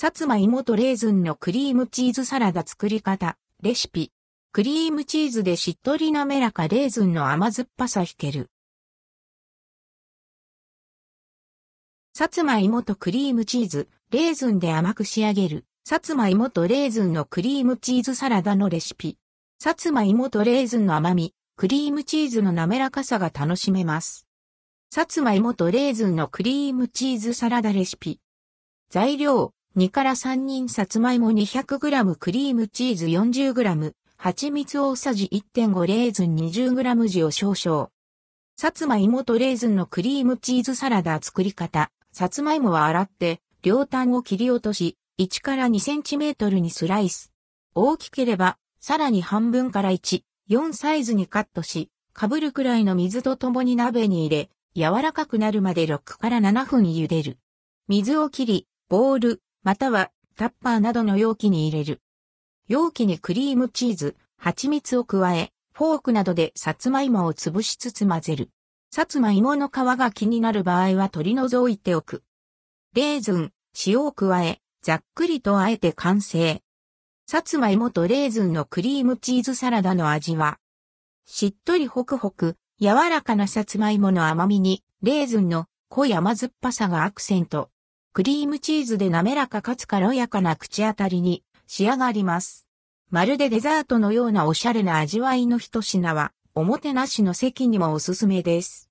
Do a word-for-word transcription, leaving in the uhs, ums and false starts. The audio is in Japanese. さつまいもとレーズンのクリームチーズサラダ作り方、レシピ。クリームチーズでしっとり滑らかレーズンの甘酸っぱさ引ける。さつまいもとクリームチーズ、レーズンで甘く仕上げる。さつまいもとレーズンのクリームチーズサラダのレシピ。さつまいもとレーズンの甘み、クリームチーズの滑らかさが楽しめます。さつまいもとレーズンのクリームチーズサラダレシピ。材料。にからさんにんさつまいも にひゃくグラム クリームチーズ よんじゅうグラム 蜂蜜大さじ いってんご レーズン にじゅうグラム 塩少々。さつまいもとレーズンのクリームチーズサラダ作り方。さつまいもは洗って両端を切り落としいちからにセンチメートルにスライス。大きければさらに半分からいち、よんサイズにカットし、かぶるくらいの水とともに鍋に入れ、柔らかくなるまでろくからななふん茹でる。水を切り、ボウル、またはタッパーなどの容器に入れる。容器にクリームチーズ、蜂蜜を加え、フォークなどでさつまいもを潰しつつ混ぜる。さつまいもの皮が気になる場合は取り除いておく。レーズン、塩を加え、ざっくりとあえて完成。さつまいもとレーズンのクリームチーズサラダの味は、しっとりホクホク、柔らかなさつまいもの甘みに、レーズンの濃い甘酸っぱさがアクセント。クリームチーズで滑らかかつ軽やかな口当たりに仕上がります。まるでデザートのようなおしゃれな味わいの一品は、おもてなしの席にもおすすめです。